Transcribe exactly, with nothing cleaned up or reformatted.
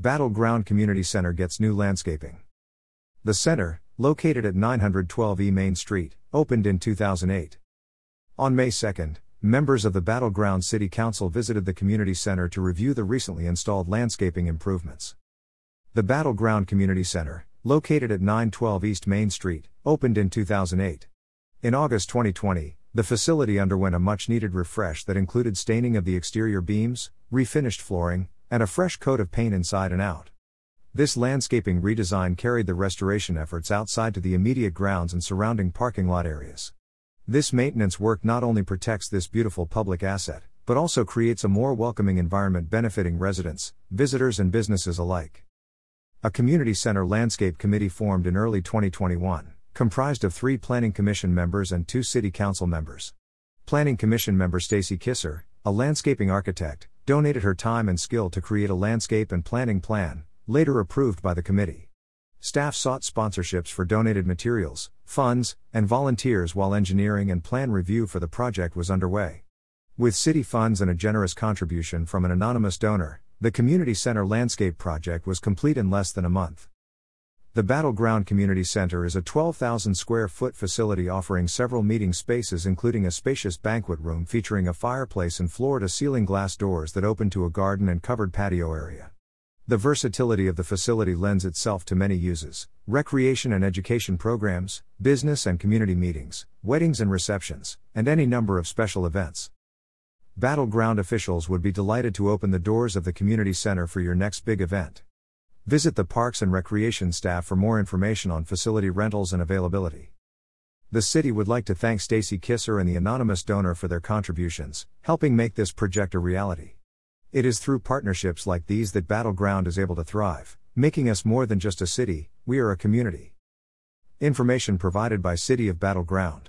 Battleground Community Center gets new landscaping. The center, located at nine hundred twelve E Main Street, opened in two thousand eight. On May second, members of the Battleground City Council visited the community center to review the recently installed landscaping improvements. The Battleground Community Center, located at nine twelve East Main Street, opened in two thousand eight. In August twenty twenty, the facility underwent a much-needed refresh that included staining of the exterior beams, refinished flooring, and a fresh coat of paint inside and out. This landscaping redesign carried the restoration efforts outside to the immediate grounds and surrounding parking lot areas. This maintenance work not only protects this beautiful public asset, but also creates a more welcoming environment benefiting residents, visitors, and businesses alike. A community center landscape committee formed in early twenty twenty-one, comprised of three Planning Commission members and two City Council members. Planning Commission member Stacey Kisser, a landscaping architect, donated her time and skill to create a landscape and planning plan, later approved by the committee. Staff sought sponsorships for donated materials, funds, and volunteers while engineering and plan review for the project was underway. With city funds and a generous contribution from an anonymous donor, the community center landscape project was complete in less than a month. The Battleground Community Center is a twelve thousand square foot facility offering several meeting spaces, including a spacious banquet room featuring a fireplace and floor-to-ceiling glass doors that open to a garden and covered patio area. The versatility of the facility lends itself to many uses: recreation and education programs, business and community meetings, weddings and receptions, and any number of special events. Battleground officials would be delighted to open the doors of the community center for your next big event. Visit the Parks and Recreation staff for more information on facility rentals and availability. The city would like to thank Stacey Kisser and the anonymous donor for their contributions, helping make this project a reality. It is through partnerships like these that Battleground is able to thrive, making us more than just a city, we are a community. Information provided by City of Battleground.